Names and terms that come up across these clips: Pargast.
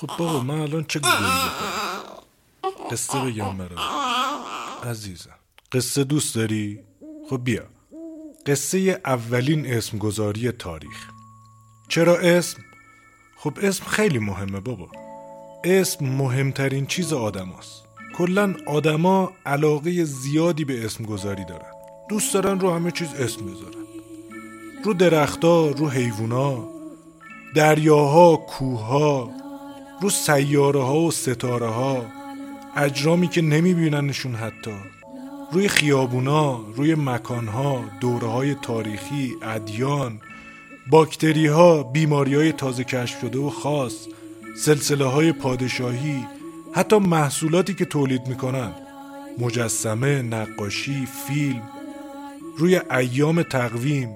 خب بابا من الان چه گویی بخورم؟ قصه بگم برات عزیزم. قصه دوست داری؟ خب بیا. قصه اولین اسمگذاری تاریخ. چرا اسم؟ خب اسم خیلی مهمه بابا. اسم مهمترین چیز آدم هست. کلن آدم ها علاقه زیادی به اسمگذاری دارن. دوست دارن رو همه چیز اسم بذارن. رو درخت‌ها، رو حیوان‌ها، دریاها، کوه‌ها، رو سیاره‌ها و ستاره‌ها، اجرامی که نمی‌بیننشون حتی، روی خیابونا، روی مکان‌ها، دوره‌های تاریخی، ادیان، باکتری‌ها، بیماری‌های تازه کشف شده و خاص، سلسله‌های پادشاهی، حتی محصولاتی که تولید می‌کنن، مجسمه، نقاشی، فیلم، روی ایام تقویم،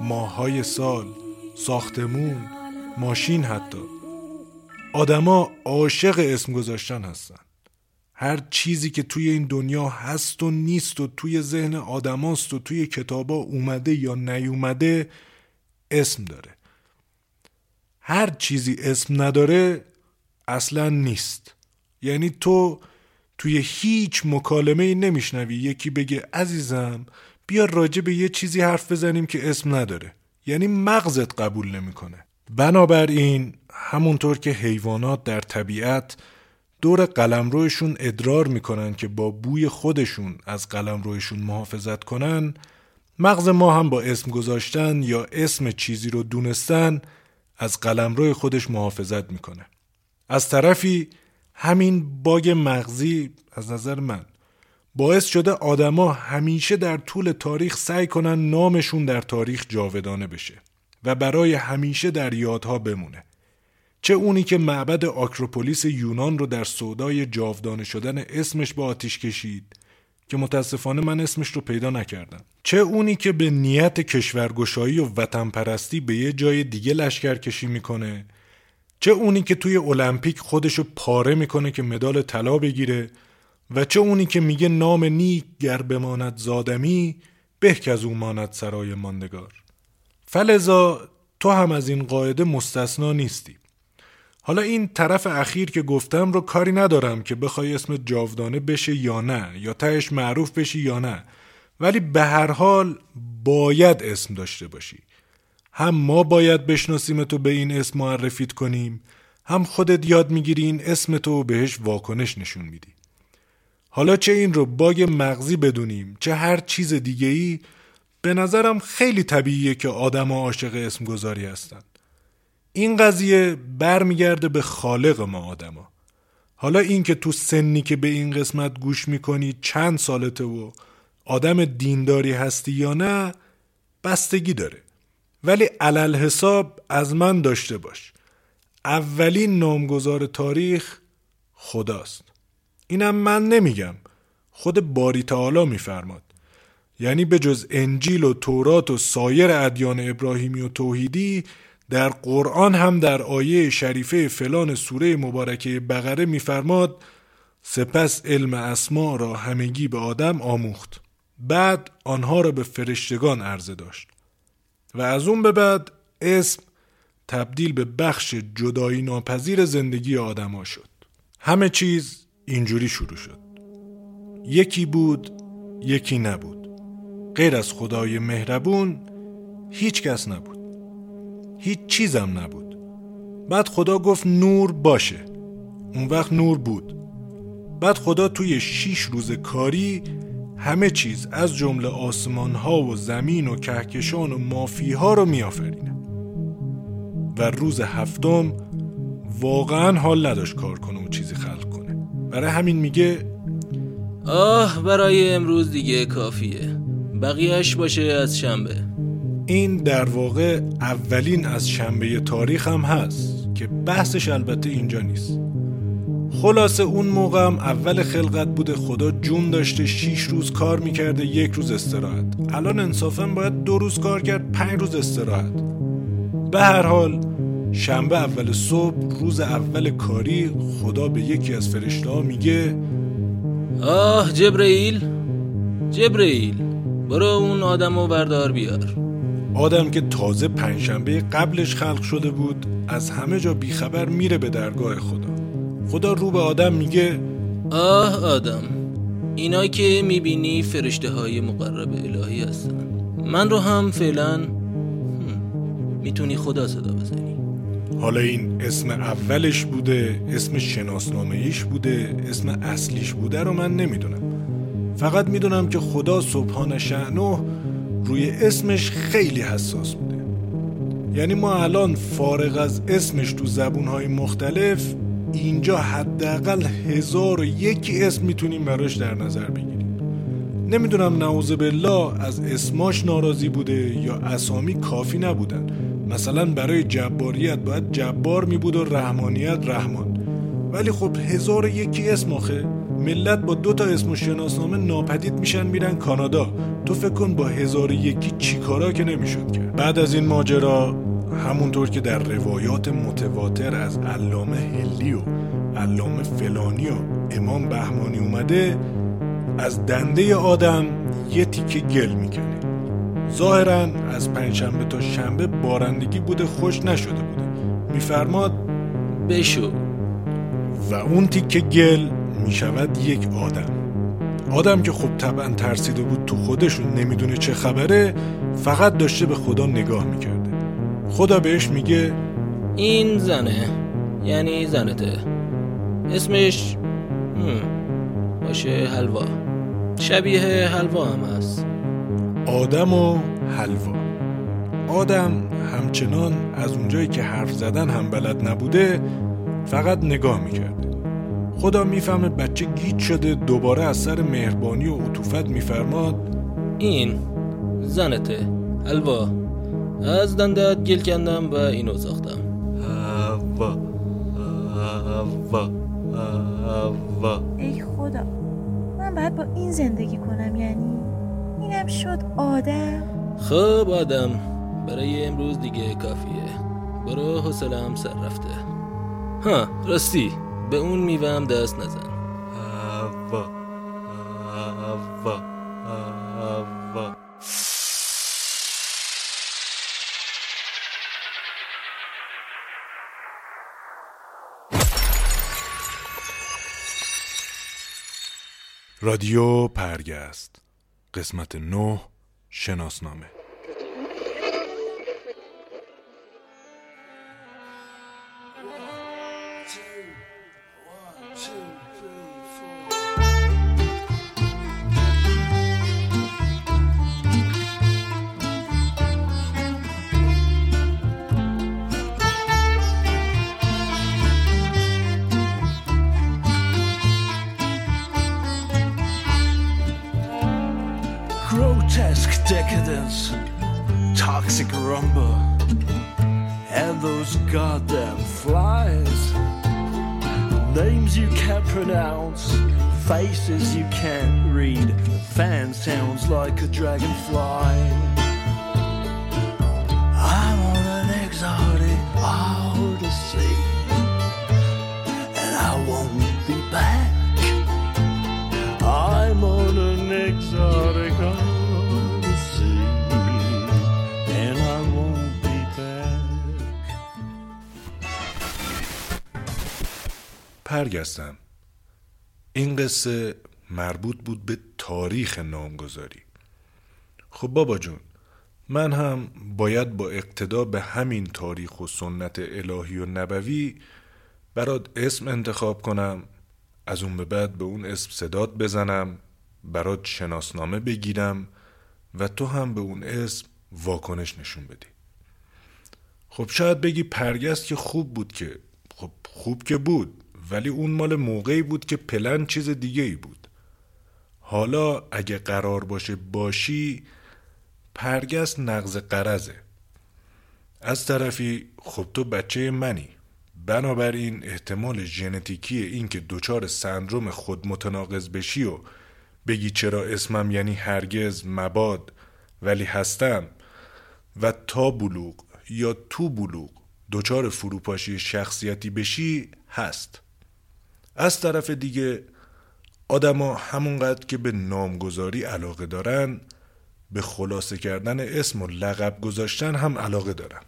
ماه‌های سال، ساختمون، ماشین حتی. آدما عاشق اسم گذاشتن هستن. هر چیزی که توی این دنیا هست و نیست و توی ذهن آدماست و توی کتابا اومده یا نیومده اسم داره. هر چیزی اسم نداره اصلا نیست. یعنی تو توی هیچ مکالمه‌ای نمیشنوی یکی بگه عزیزم بیا راجع به یه چیزی حرف بزنیم که اسم نداره. یعنی مغزت قبول نمیکنه. بنابراین همونطور که حیوانات در طبیعت دور قلمروشون ادرار میکنن که با بوی خودشون از قلمروشون محافظت کنن، مغز ما هم با اسم گذاشتن یا اسم چیزی رو دونستن از قلمرو خودش محافظت میکنه. از طرفی همین باگ مغزی از نظر من باعث شده آدما همیشه در طول تاریخ سعی کنن نامشون در تاریخ جاودانه بشه و برای همیشه در یادها بمونه. چه اونی که معبد آکروپولیس یونان رو در سودای جاودانه شدن اسمش به آتیش کشید که متاسفانه من اسمش رو پیدا نکردم، چه اونی که به نیت کشورگشایی و وطن پرستی به یه جای دیگه لشکرکشی میکنه، چه اونی که توی المپیک خودشو پاره میکنه که مدال طلا بگیره، و چه اونی که میگه نام نیک گر بماند زادمی به که از او ماند سرای ماندگار. فلذا تو هم از این قاعده مستثنا نیستی. حالا این طرف اخیر که گفتم رو کاری ندارم که بخوای اسم جاودانه بشه یا نه، یا تهش معروف بشی یا نه، ولی به هر حال باید اسم داشته باشی. هم ما باید بشناسیمتو به این اسم معرفیت کنیم، هم خودت یاد میگیری این اسمتو بهش واکنش نشون میدی. حالا چه این رو باگ مغزی بدونیم چه هر چیز دیگه‌ای، به نظرم خیلی طبیعیه که آدم‌ها عاشق اسمگذاری هستن. این قضیه برمیگرده به خالق ما آدم‌ها. حالا این که تو سنی که به این قسمت گوش میکنی چند سالته و آدم دینداری هستی یا نه بستگی داره، ولی علل حساب از من داشته باش. اولین نامگذار تاریخ خداست. اینم من نمیگم، خود باری تعالی میفرماد. یعنی به جز انجیل و تورات و سایر ادیان ابراهیمی و توحیدی، در قرآن هم در آیه شریفه فلان سوره مبارکه بقره میفرماد سپس علم اسما را همگی به آدم آموخت، بعد آنها را به فرشتگان عرضه داشت. و از اون به بعد اسم تبدیل به بخش جدایی ناپذیر زندگی آدم‌ها شد. همه چیز اینجوری شروع شد. یکی بود، یکی نبود. غیر از خدای مهربون هیچ کس نبود. هیچ چیزم نبود. بعد خدا گفت نور باشه. اون وقت نور بود. بعد خدا توی 6 روز کاری همه چیز از جمله آسمان‌ها و زمین و کهکشان و مافی‌ها رو می‌آفرینه. و روز 7 واقعاً حال نداشت کار کنه و چیزی خلق کنه. برای همین میگه آه برای امروز دیگه کافیه، بقیهش باشه از شنبه. این در واقع اولین از شنبه تاریخ هم هست که بحثش البته اینجا نیست. خلاصه اون موقع هم اول خلقت بوده، خدا جون داشته 6 روز کار میکرده، 1 روز استراحت. الان انصافاً باید 2 روز کار کرد، 5 روز استراحت. به هر حال شنبه اول صبح روز اول کاری خدا به یکی از فرشته‌ها میگه آه جبرئیل، برو اون آدمو بردار بیار. آدم که تازه پنجشنبه قبلش خلق شده بود از همه جا بیخبر میره به درگاه خدا. خدا رو به آدم میگه آه آدم، اینا که میبینی فرشته های مقرب الهی هستن، من رو هم فعلا میتونی خدا صدا بزنی. حالا این اسم اولش بوده، اسم شناسنامه ایش بوده، اسم اصلیش بوده رو من نمیدونم، فقط میدونم که خدا سبحانه شأنه روی اسمش خیلی حساس بوده. یعنی ما الان فارغ از اسمش تو زبونهای مختلف اینجا حداقل 1001 اسم میتونیم براش در نظر بگیریم. نمیدونم نعوذ بالله از اسماش ناراضی بوده یا اسامی کافی نبودن. مثلا برای جباریت باید جبار میبود و رحمانیت رحمان، ولی خب 1001 اسم آخه ملت با 2 اسم و شناسنامه ناپدید میشن میرن کانادا. تو فکر کن با 1001 چیکارا که نمیشد کرد. بعد از این ماجرا همونطور که در روایات متواتر از علامه هلی و علامه فلانی و امام بهمانی اومده، از دنده آدم یه تیکه گل میکنه. ظاهرا از پنجشنبه تا شنبه بارندگی بوده، خوش نشده بوده. میفرماد بشو و اون تیکه گل میشود یک آدم که خب طبعا ترسیده بود تو خودشون نمیدونه چه خبره، فقط داشته به خدا نگاه میکرده. خدا بهش میگه این زنه، یعنی زنته، اسمش باشه حلوا، شبیه حلوا هم هست. آدم و حلوا. آدم همچنان از اونجایی که حرف زدن هم بلد نبوده فقط نگاه میکرده. خدا میفهمه بچه گیج شده، دوباره از سر مهربانی و عطوفت میفرماد این زنته حلوا، از دندت گل کندم و اینو ساختم. حلوا حلوا حلوا. ای خدا، من باید با این زندگی کنم؟ یعنی اینم شد آدم؟ خب آدم برای امروز دیگه کافیه، برو حوصله‌ام سر رفته. ها راستی به اون میوه هم دست نزن. آوا آوا آوا. رادیو پرگست، قسمت 9، شناسنامه. Grotesque decadence, toxic rumble, and those goddamn flies. Names you can't pronounce, faces you can't read. Fan sounds like a dragonfly. I'm on an exotic odyssey, and I won't be back. I'm on an exotic odyssey. پرگستم. این قصه مربوط بود به تاریخ نامگذاری. خب بابا جون، من هم باید با اقتدا به همین تاریخ و سنت الهی و نبوی برات اسم انتخاب کنم، از اون به بعد به اون اسم صدات بزنم، برات شناسنامه بگیرم و تو هم به اون اسم واکنش نشون بدی. خب شاید بگی پرگست که خوب بود، که خب خوب که بود، ولی اون مال موقعی بود که پلن چیز دیگه ای بود. حالا اگه قرار باشه باشی، پرگست نقض قرضه. از طرفی خب تو بچه منی، بنابراین احتمال ژنتیکی این که دوچار سندروم خود متناقض بشی و بگی چرا اسمم یعنی هرگز مباد ولی هستم و تا بلوغ یا تو بلوغ دوچار فروپاشی شخصیتی بشی هست. از طرف دیگه آدما همونقدر که به نامگذاری علاقه دارن به خلاصه کردن اسم و لقب گذاشتن هم علاقه دارن.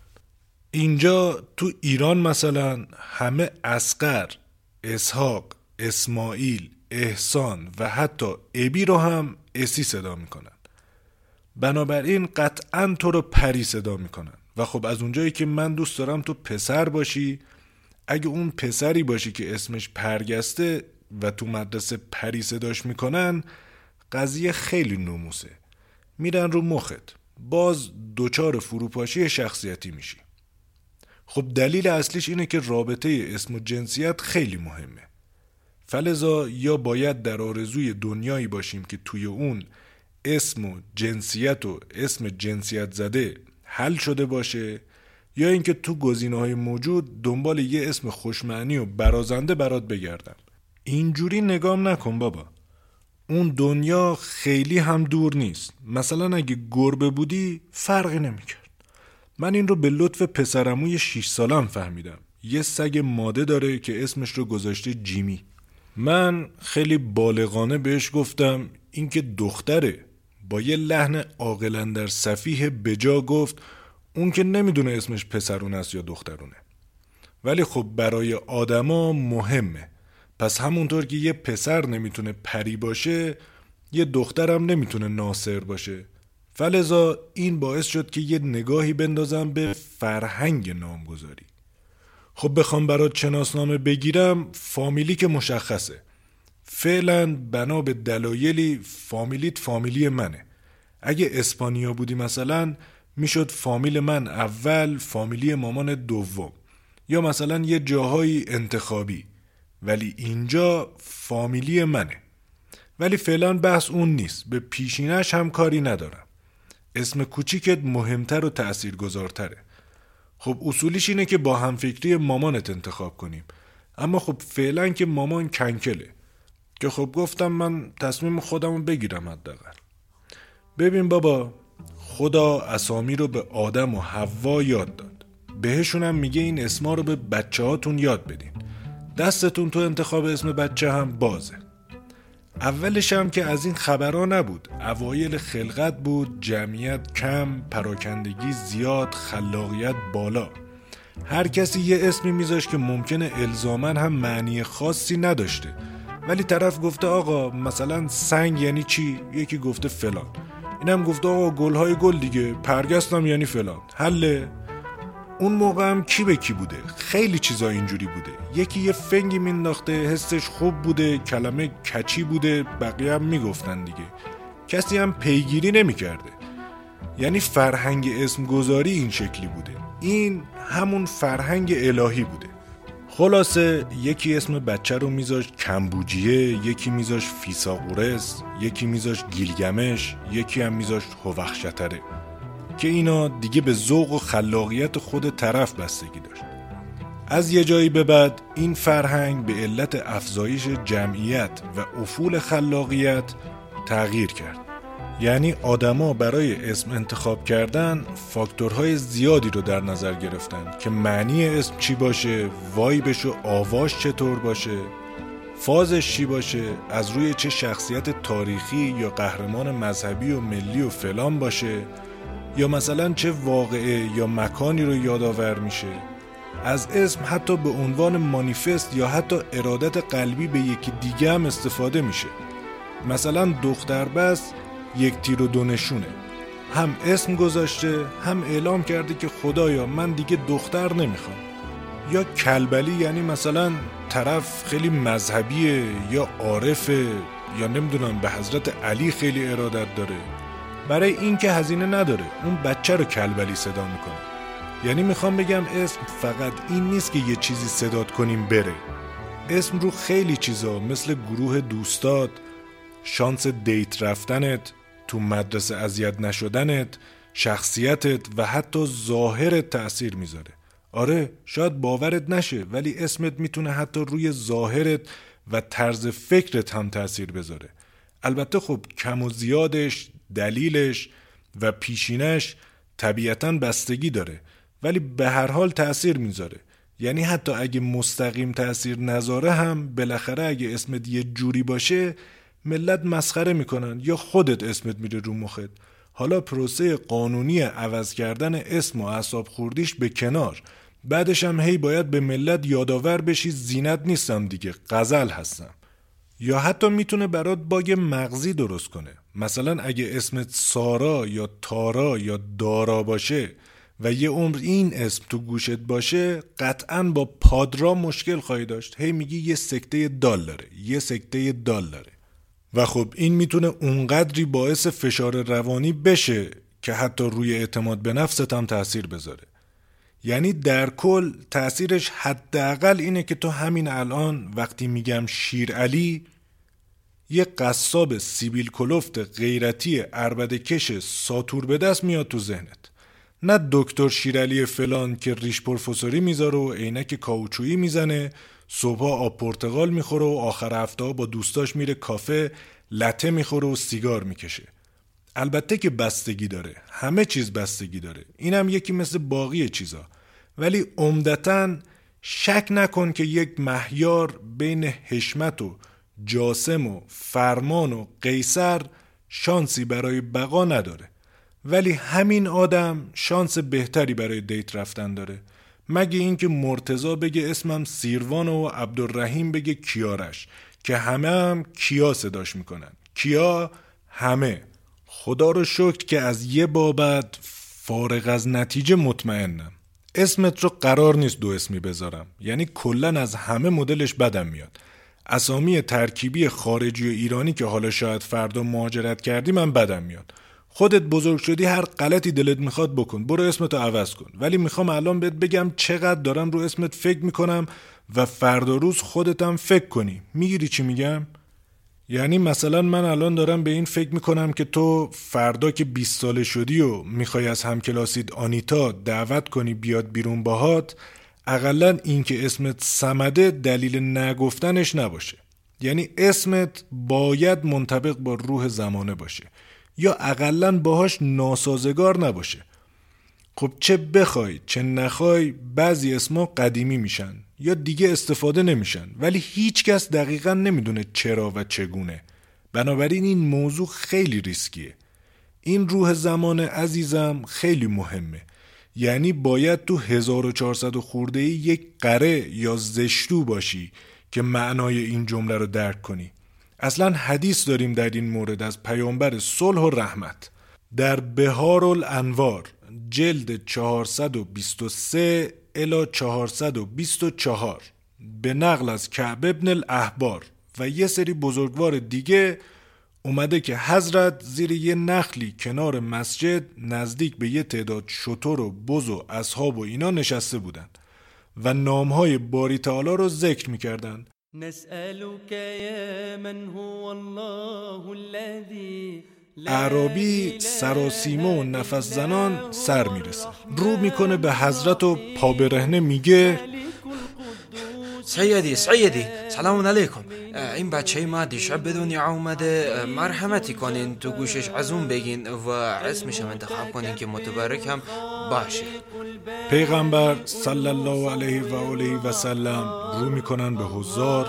اینجا تو ایران مثلا همه اصغر، اسحاق، اسماعیل، احسان و حتی ابی رو هم اسی صدا میکنن. بنابراین قطعاً تو رو پری صدا میکنن. و خب از اونجایی که من دوست دارم تو پسر باشی، اگه اون پسری باشی که اسمش پرگسته و تو مدرسه پری صداش میکنن، قضیه خیلی ناموسه. میرن رو مخت. باز دوچار فروپاشی شخصیتی میشی. خب دلیل اصلیش اینه که رابطه اسم و جنسیت خیلی مهمه. فلذا یا باید در آرزوی دنیایی باشیم که توی اون اسم و جنسیت و اسم جنسیت زده حل شده باشه، یا اینکه تو گزینه‌های موجود دنبال یه اسم خوشمعنی و برازنده برات بگردن. اینجوری نگام نکن بابا. اون دنیا خیلی هم دور نیست. مثلا اگه گربه بودی فرقی نمی‌کرد. من این رو به لطف پسرعموی 6 سالم فهمیدم. یه سگ ماده داره که اسمش رو گذاشته جیمی. من خیلی بالغانه بهش گفتم این که دختره. با یه لحن عاقلا در سفیه بجا گفت اون که نمیدونه اسمش پسرونه است یا دخترونه. ولی خب برای آدما مهمه. پس همونطور که یه پسر نمیتونه پری باشه، یه دخترم نمیتونه ناصر باشه. فلذا این باعث شد که یه نگاهی بندازم به فرهنگ نامگذاری. خب بخوام برات شناسنامه بگیرم، فامیلی که مشخصه. فعلا بنا به دلایلی فامیلیت فامیلی منه. اگه اسپانیا بودی مثلا میشد فامیل من اول، فامیلی مامان دوم، یا مثلا یه جاهایی انتخابی. ولی اینجا فامیلی منه. ولی فعلا بحث اون نیست، به پیشینش هم کاری ندارم. اسم کوچیکت مهمتر و تأثیرگذارتره. خب اصولیش اینه که با همفکری مامانت انتخاب کنیم، اما خب فعلا که مامان کنکله، که خب گفتم من تصمیم خودمو بگیرم حداقل. ببین بابا، خدا اسامی رو به آدم و حوا یاد داد، بهشونم میگه این اسما رو به بچه هاتون یاد بدین. دستتون تو انتخاب اسم بچه هم بازه. اولش هم که از این خبرها نبود. اوایل خلقت بود، جمعیت کم، پراکندگی زیاد، خلاقیت بالا. هر کسی یه اسمی میذاشت که ممکنه الزامن هم معنی خاصی نداشته، ولی طرف گفته آقا مثلا سنگ یعنی چی؟ یکی گفته فلان. اینم گفته آقا گل‌های گل دیگه، پرگستم یعنی فلان. حله. اون موقع هم کی به کی بوده؟ خیلی چیزا اینجوری بوده. یکی یه فنگی مینداخته، حسش خوب بوده، کلمه کچی بوده، بقیه هم میگفتن دیگه. کسی هم پیگیری نمیکرده. یعنی فرهنگ اسمگذاری این شکلی بوده. این همون فرهنگ الهی بوده. خلاصه یکی اسم بچه رو میذاشت کمبوجیه، یکی میذاشت فیساغورس، یکی میذاشت گیلگمش، یکی هم میذاشت هوخشتره، که اینا دیگه به ذوق و خلاقیت خود طرف بستگی داشت. از یه جایی به بعد این فرهنگ به علت افزایش جمعیت و افول خلاقیت تغییر کرد. یعنی آدما برای اسم انتخاب کردن فاکتورهای زیادی رو در نظر گرفتن که معنی اسم چی باشه، وایبش و آواش چطور باشه، فازش چی باشه، از روی چه شخصیت تاریخی یا قهرمان مذهبی و ملی و فلان باشه، یا مثلا چه واقعه یا مکانی رو یادآور میشه. از اسم حتی به عنوان مانیفست یا حتی ارادت قلبی به یکی دیگه هم استفاده میشه. مثلا دختربس یک تیر و دو نشونه، هم اسم گذاشته، هم اعلام کرده که خدایا من دیگه دختر نمیخوام. یا کلبلی، یعنی مثلا طرف خیلی مذهبیه یا عارفه یا نمیدونم به حضرت علی خیلی ارادت داره. برای این که هزینه نداره، اون بچه رو کلبلی صدا میکنه. یعنی میخوام بگم اسم فقط این نیست که یه چیزی صدات کنیم بره. اسم رو خیلی چیزا مثل گروه دوستات، شانس دیت رفتنت، تو مدرسه اذیت نشدنت، شخصیتت و حتی ظاهرت تأثیر میذاره. آره شاید باورت نشه، ولی اسمت میتونه حتی روی ظاهرت و طرز فکرت هم تأثیر بذاره. البته خب کم و زیادش، دلیلش و پیشینش طبیعتاً بستگی داره، ولی به هر حال تأثیر میذاره. یعنی حتی اگه مستقیم تأثیر نذاره هم، بالاخره اگه اسمت یه جوری باشه ملت مسخره میکنن یا خودت اسمت میره رو مخت. حالا پروسه قانونی عوض کردن اسم و اعصاب خوردیش به کنار، بعدش هم هی باید به ملت یادآور بشی زینت نیستم دیگه، غزل هستم. یا حتی میتونه برات باگ مغزی درست کنه. مثلا اگه اسمت سارا یا تارا یا دارا باشه و یه عمر این اسم تو گوشت باشه، قطعاً با پادرا مشکل خواهی داشت. هی میگی یه سکته دال داره، یه سکته دال داره. و خب این میتونه اونقدری باعث فشار روانی بشه که حتی روی اعتماد به نفست هم تأثیر بذاره. یعنی در کل تأثیرش حداقل اینه که تو همین الان وقتی میگم شیرعلی، یه قصاب سیبیل کلفت غیرتی عربدکش ساتور به دست میاد تو ذهنت. نه دکتر شیرعلی فلان که ریش پروفسوری میذاره و عینک کاوچویی میزنه، صبحا آب پرتقال میخوره و آخر هفته با دوستاش میره کافه لته میخوره و سیگار میکشه. البته که بستگی داره، همه چیز بستگی داره، اینم یکی مثل باقی چیزا، ولی عمدتاً شک نکن که یک مهیار بین حشمت و جاسم و فرمان و قیصر شانسی برای بقا نداره، ولی همین آدم شانس بهتری برای دیت رفتن داره، مگه اینکه مرتضی بگه اسمم سیروان و عبدالرحیم بگه کیارش، که همه هم کیا صداش میکنن. کیا همه. خدا رو شکر که از یه بابت فارغ از نتیجه مطمئنم. اسمت رو قرار نیست دو اسمی بذارم، یعنی کلن از همه مدلش بدم میاد. اسامی ترکیبی خارجی و ایرانی که حالا شاید فردا مهاجرت کردی من بدم میاد. خودت بزرگ شدی هر غلطی دلت میخواد بکن، برو اسمتو عوض کن، ولی میخوام الان بهت بگم چقدر دارم رو اسمت فکر میکنم و فردا روز خودتم فکر کنی. میگیری چی میگم؟ یعنی مثلا من الان دارم به این فکر میکنم که تو فردا که 20 ساله شدی و میخوای از همکلاسیت آنیتا دعوت کنی بیاد بیرون باهات، اقلن این که اسمت صمده دلیل نگفتنش نباشه. یعنی اسمت باید منطبق با روح زمانه باشه یا اقلن باهاش ناسازگار نباشه. خب چه بخوای چه نخوای بعضی اسما قدیمی میشن یا دیگه استفاده نمیشن، ولی هیچ کس دقیقا نمیدونه چرا و چگونه. بنابراین این موضوع خیلی ریسکیه. این روح زمان عزیزم خیلی مهمه. یعنی باید تو 1400 خورده یک قره یا زشتو باشی که معنای این جمله رو درک کنی. اصلا حدیث داریم در این مورد از پیامبر صلح و رحمت. در بهار الانوار جلد 423 الی 424 به نقل از کعب ابن الاحبار و یه سری بزرگوار دیگه اومده که حضرت زیر یه نخلی کنار مسجد نزدیک به یه تعداد شتر و بز و اصحاب و اینا نشسته بودن و نامهای باری تعالی رو ذکر میکردن. نسألك يا من هو الله الذي عربی سراسیمه و نفس زنان سر میرسه، رو میکنه به حضرت و پا برهنه میگه سیدی سلام علیکم، این بچه ما دیشب به دنیا اومده، مرحمتی کنین، تو گوشش عزم بگین و اسمشم انتخاب کنین که متبرک هم باشه. پیغمبر صلی الله علیه و آله و سلم رو میکنن به حضار،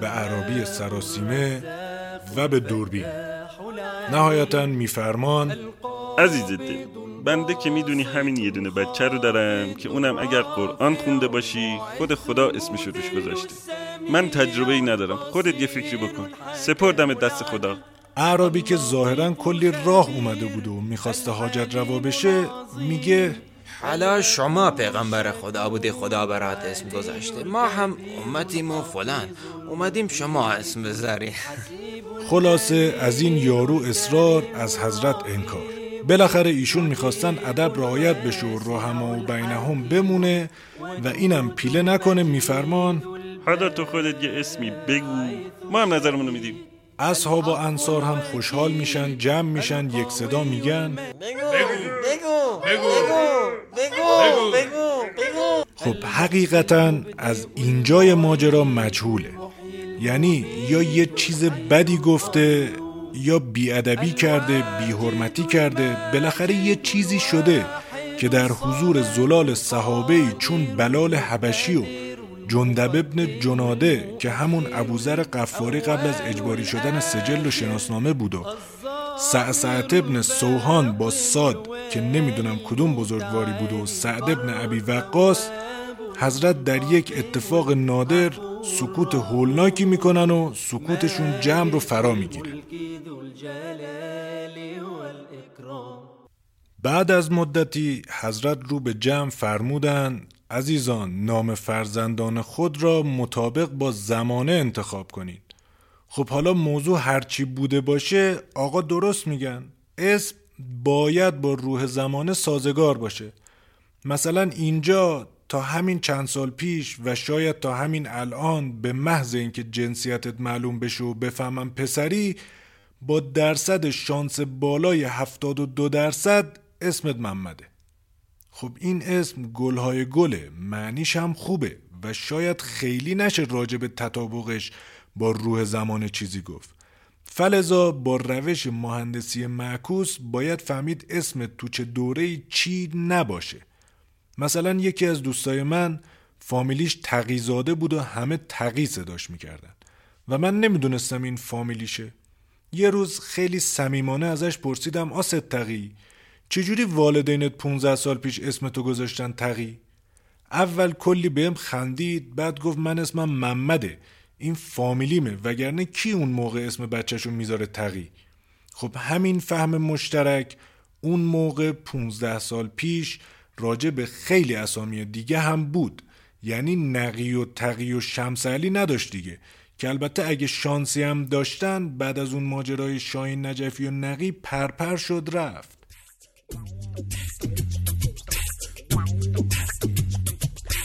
به عربی سراسیمه و به دوربین. نهایتاً میفرمان عزیز دل، بنده که میدونی همین یه دونه بچه رو دارم که اونم اگر قرآن خونده باشی خود خدا اسمش روش گذاشته. من تجربه ای ندارم، خودت یه فکری بکن، سپردم دست خدا. عربی که ظاهراً کلی راه اومده بود و میخواسته حاجت روا بشه میگه حالا شما پیغمبر خدا بودی، خدا برات اسم گذاشته، ما هم امتیم و فلان اومدیم شما اسم بذاری. خلاصه از این یارو اصرار، از حضرت انکار. بالاخره ایشون میخواستن ادب رعایت بشه و رحما و بینهم بمونه و اینم پیله نکنه، میفرمان حالا تو خودت یه اسمی بگو ما هم نظرمونو میدیم. اصحاب و انصار هم خوشحال میشن، جمع میشن، یک صدا میگن بگو. خب حقیقتاً از اینجای ماجرا مجهوله. یعنی یا یه چیز بدی گفته یا بی‌ادبی کرده، بی‌حرمتی کرده، بالاخره یه چیزی شده که در حضور زلال صحابه‌ای چون بلال حبشی و جندب ابن جناده که همون ابوذر غفاری قبل از اجباری شدن سجل و شناسنامه بود و سعسعت ابن سوهان با سعد که نمیدونم کدوم بزرگواری بود و سعد ابن ابی وقاص، حضرت در یک اتفاق نادر سکوت هولناکی میکنن و سکوتشون جمع رو فرا میگیره. بعد از مدتی حضرت رو به جمع فرمودند عزیزان نام فرزندان خود را مطابق با زمانه انتخاب کنید. خب حالا موضوع هرچی بوده باشه آقا درست میگن، اسم باید با روح زمانه سازگار باشه. مثلا اینجا تا همین چند سال پیش و شاید تا همین الان به محض اینکه جنسیتت معلوم بشه و بفهمم پسری، با درصد شانس بالای 72% اسمت محمده. خب این اسم گلهای گله، معنیش هم خوبه و شاید خیلی نشه راجب تطابقش با روح زمان چیزی گفت. فلذا با روش مهندسی معکوس باید فهمید اسمت تو چه دوره‌ای چی نباشه. مثلا یکی از دوستای من فامیلیش تقی‌زاده بود و همه تقی صداش میکردن و من نمیدونستم این فامیلیشه. یه روز خیلی صمیمانه ازش پرسیدم آسد تقی، چجوری والدینت 15 سال پیش اسمتو گذاشتن تقی؟ اول کلی بهم خندید، بعد گفت من اسمم محمده، این فامیلیمه، وگرنه کی اون موقع اسم بچهشون میذاره تقی؟ خب همین فهم مشترک اون موقع 15 سال پیش راجع به خیلی اسامی دیگه هم بود، یعنی نقی و تقی و شمس علی نداشت دیگه، که البته اگه شانسی هم داشتن بعد از اون ماجرای شاهین نجفی و نقی پرپر شد رفت.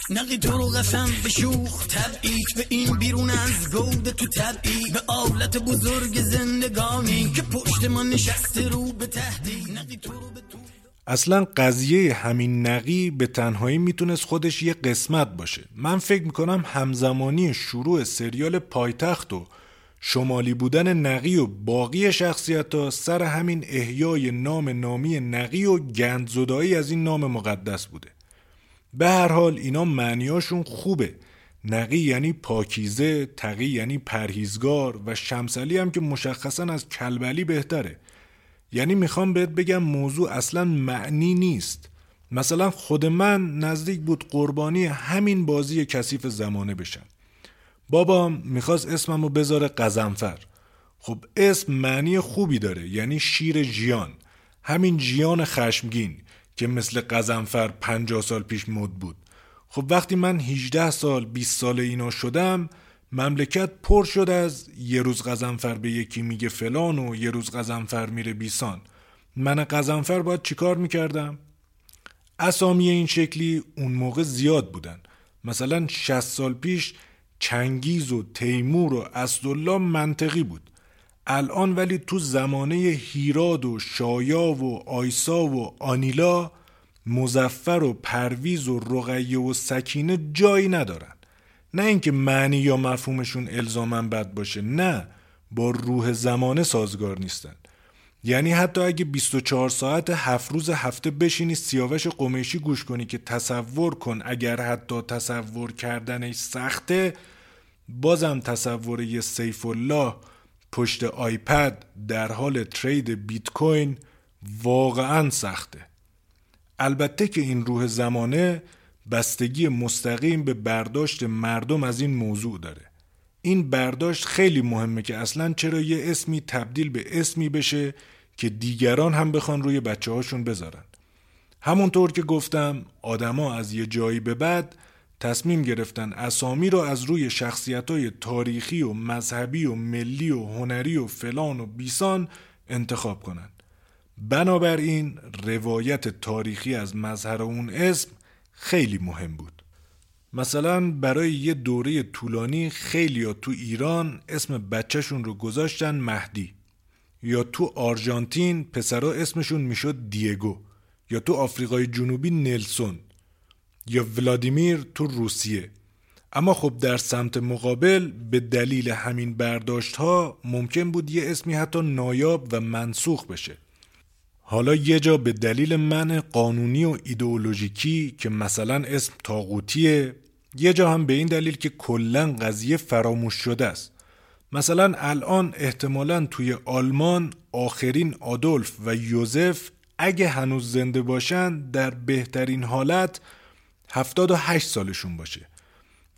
نقی تو رو قسم به شوخ طبعیت، به این بیرون از گوده تو طبعی، به آولت بزرگ زندگانی که پشت ما نشسته رو به تهدید. نقی تو رو به تو اصلا قضیه همین نقی به تنهایی میتونست خودش یه قسمت باشه. من فکر میکنم همزمانی شروع سریال پایتخت و شمالی بودن نقی و باقی شخصیت‌ها سر همین احیای نام نامی نقی و گندزدایی از این نام مقدس بوده. به هر حال اینا معنیاشون خوبه. نقی یعنی پاکیزه، تقی یعنی پرهیزگار و شمسعلی هم که مشخصاً از کلبلی بهتره. یعنی میخوام بهت بگم موضوع اصلا معنی نیست. مثلا خود من نزدیک بود قربانی همین بازی کثیف زمانه بشم. بابام میخواست اسممو بذاره قزنفر. خب اسم معنی خوبی داره، یعنی شیر جیان، همین جیان خشمگین که مثل قزنفر 50 سال پیش مد بود. خب وقتی من 18 سال 20 سال اینا شدم، مملکت پر شد از یه روز قزنفر به یکی میگه فلان و یه روز قزنفر میره بیسان. من قزنفر باید چیکار میکردم؟ اسامی این شکلی اون موقع زیاد بودن. مثلا 60 سال پیش چنگیز و تیمور و اسدالله منطقی بود. الان ولی تو زمانه هیراد و شایا و آیسا و آنیلا، مظفر و پرویز و رقیه و سکینه جایی ندارن. نه اینکه معنی یا مفهومشون الزاماً بد باشه، نه، با روح زمانه سازگار نیستن. یعنی حتی اگه 24 ساعت 7 روز هفته بشینی سیاوش قمیشی گوش کنی که تصور کن اگر حتی تصور کردنش سخته، بازم تصور یه سیف الله پشت آیپد در حال ترید بیت کوین واقعاً سخته. البته که این روح زمانه بستگی مستقیم به برداشت مردم از این موضوع داره. این برداشت خیلی مهمه که اصلا چرا یه اسمی تبدیل به اسمی بشه که دیگران هم بخوان روی بچه هاشون بذارن. همونطور که گفتم آدما از یه جایی به بعد تصمیم گرفتن اسامی رو از روی شخصیت‌های تاریخی و مذهبی و ملی و هنری و فلان و بیسان انتخاب کنن. بنابراین روایت تاریخی از مظهر اون اسم خیلی مهم بود. مثلا برای یه دوره طولانی خیلیا تو ایران اسم بچهشون رو گذاشتن مهدی، یا تو آرژانتین پسرا اسمشون میشد دیگو، یا تو آفریقای جنوبی نلسون، یا ولادیمیر تو روسیه. اما خب در سمت مقابل به دلیل همین برداشت ها ممکن بود یه اسمی حتی نایاب و منسوخ بشه. حالا یه جا به دلیل منع قانونی و ایدئولوژیکی که مثلا اسم طاغوتیه، یه جا هم به این دلیل که کلاً قضیه فراموش شده است. مثلا الان احتمالاً توی آلمان آخرین آدولف و یوزف اگه هنوز زنده باشن در بهترین حالت 78 سالشون باشه.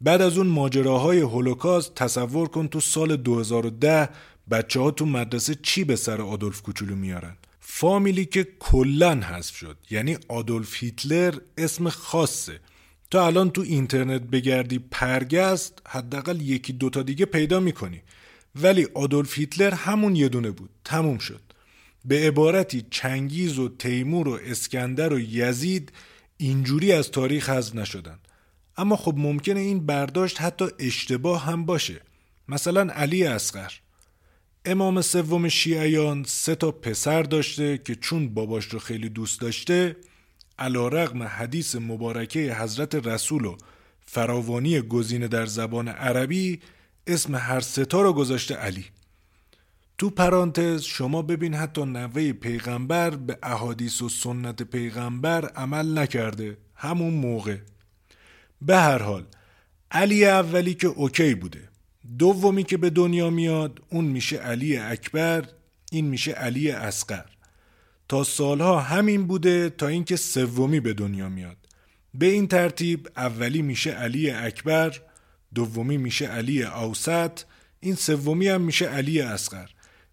بعد از اون ماجراهای هولوکاست تصور کن تو سال 2010 بچه‌ها تو مدرسه چی به سر آدولف کوچولو میارن. فامیلی که کلاً حذف شد، یعنی آدولف هیتلر اسم خاصه. تا الان تو اینترنت بگردی پرگست حداقل یکی دوتا دیگه پیدا میکنی، ولی آدولف هیتلر همون یه دونه بود، تموم شد. به عبارتی چنگیز و تیمور و اسکندر و یزید اینجوری از تاریخ حذف نشدن. اما خب ممکنه این برداشت حتی اشتباه هم باشه. مثلا علی اصغر امام سوم شیعیان 3 پسر داشته که چون باباش رو خیلی دوست داشته علیرغم حدیث مبارکه حضرت رسول و فراوانی گزینه در زبان عربی اسم هر 3 رو گذاشته علی. تو پرانتز شما ببین حتی نوه پیغمبر به احادیث و سنت پیغمبر عمل نکرده همون موقع. به هر حال علی اولی که اوکی بوده، دومی که به دنیا میاد اون میشه علی اکبر، این میشه علی اصغر. تا سالها همین بوده تا اینکه سومی به دنیا میاد. به این ترتیب اولی میشه علی اکبر، دومی میشه علی اوسط، این سومی هم میشه علی اصغر.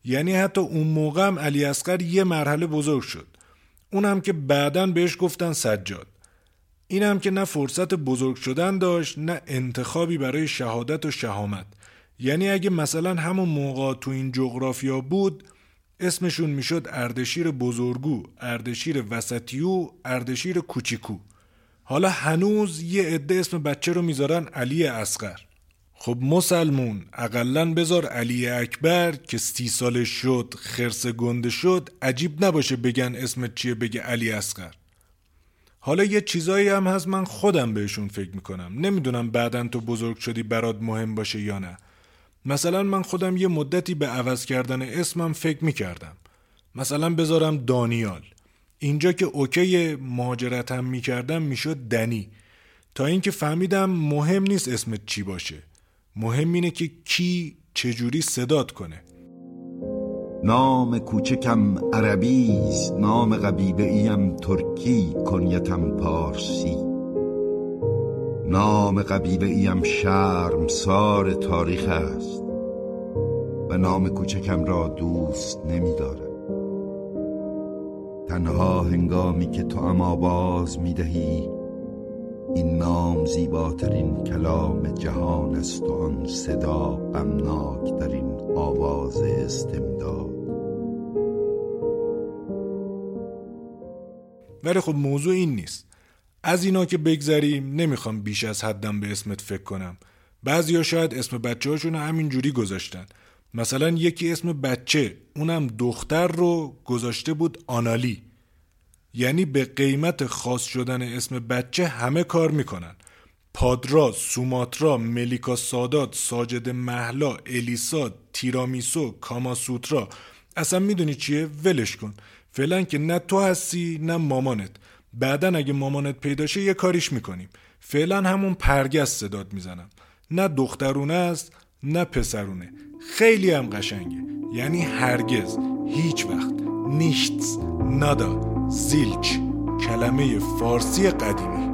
یعنی حتی اون موقع هم علی اصغر یه مرحله بزرگ شد، اونم که بعدن بهش گفتن سجاد. اینم که نه فرصت بزرگ شدن داشت نه انتخابی برای شهادت و شهامت. یعنی اگه مثلا همون موقع تو این جغرافیا بود اسمشون میشد اردشیر بزرگو، اردشیر وسطیو، اردشیر کوچیکو. حالا هنوز یه عده اسم بچه رو میذارن علی اصغر. خب مسلمون اقلن بذار علی اکبر که 30 سالش شد خرس گنده شد عجیب نباشه بگن اسمت چیه بگه علی اصغر. حالا یه چیزایی هم هست من خودم بهشون فکر میکنم، نمیدونم بعدن تو بزرگ شدی برات مهم باشه یا نه. مثلا من خودم یه مدتی به عوض کردن اسمم فکر میکردم، مثلا بذارم دانیال اینجا که اوکی، مهاجرت هم میکردم میشد دنی، تا اینکه فهمیدم مهم نیست اسمت چی باشه، مهم اینه که کی چجوری صدات کنه. نام کوچکم عربیست، نام قبیله ایم ترکی، کنیتم پارسی. نام قبیله ایم شرمسار تاریخ است و نام کوچکم را دوست نمی دارم. تنها هنگامی که تو اما باز می دهی این نام زیباترین کلام جهان است و آن صدا غمناک در این آواز استمداد. ولی خب موضوع این نیست، از اینا که بگذریم. نمیخوام بیش از حدم به اسمت فکر کنم. بعضیا شاید اسم بچه‌هاشون همین جوری گذاشتن. مثلا یکی اسم بچه اونم دختر رو گذاشته بود آنالی، یعنی به قیمت خاص شدن اسم بچه همه کار میکنن. پادرا، سوماترا، ملیکا سادات، ساجد محلا، الیسا، تیرامیسو، کاماسوترا، اصلا میدونی چیه؟ ولش کن فعلا که نه تو هستی نه مامانت، بعدن اگه مامانت پیدا شه یه کاریش میکنیم. فعلا همون پرگست صداد میزنم، نه دخترونه است نه پسرونه، خیلی هم قشنگه. یعنی هرگز، هیچ وقت، نیشتس، نادا، زیلچ، کلمه فارسی قدیمی.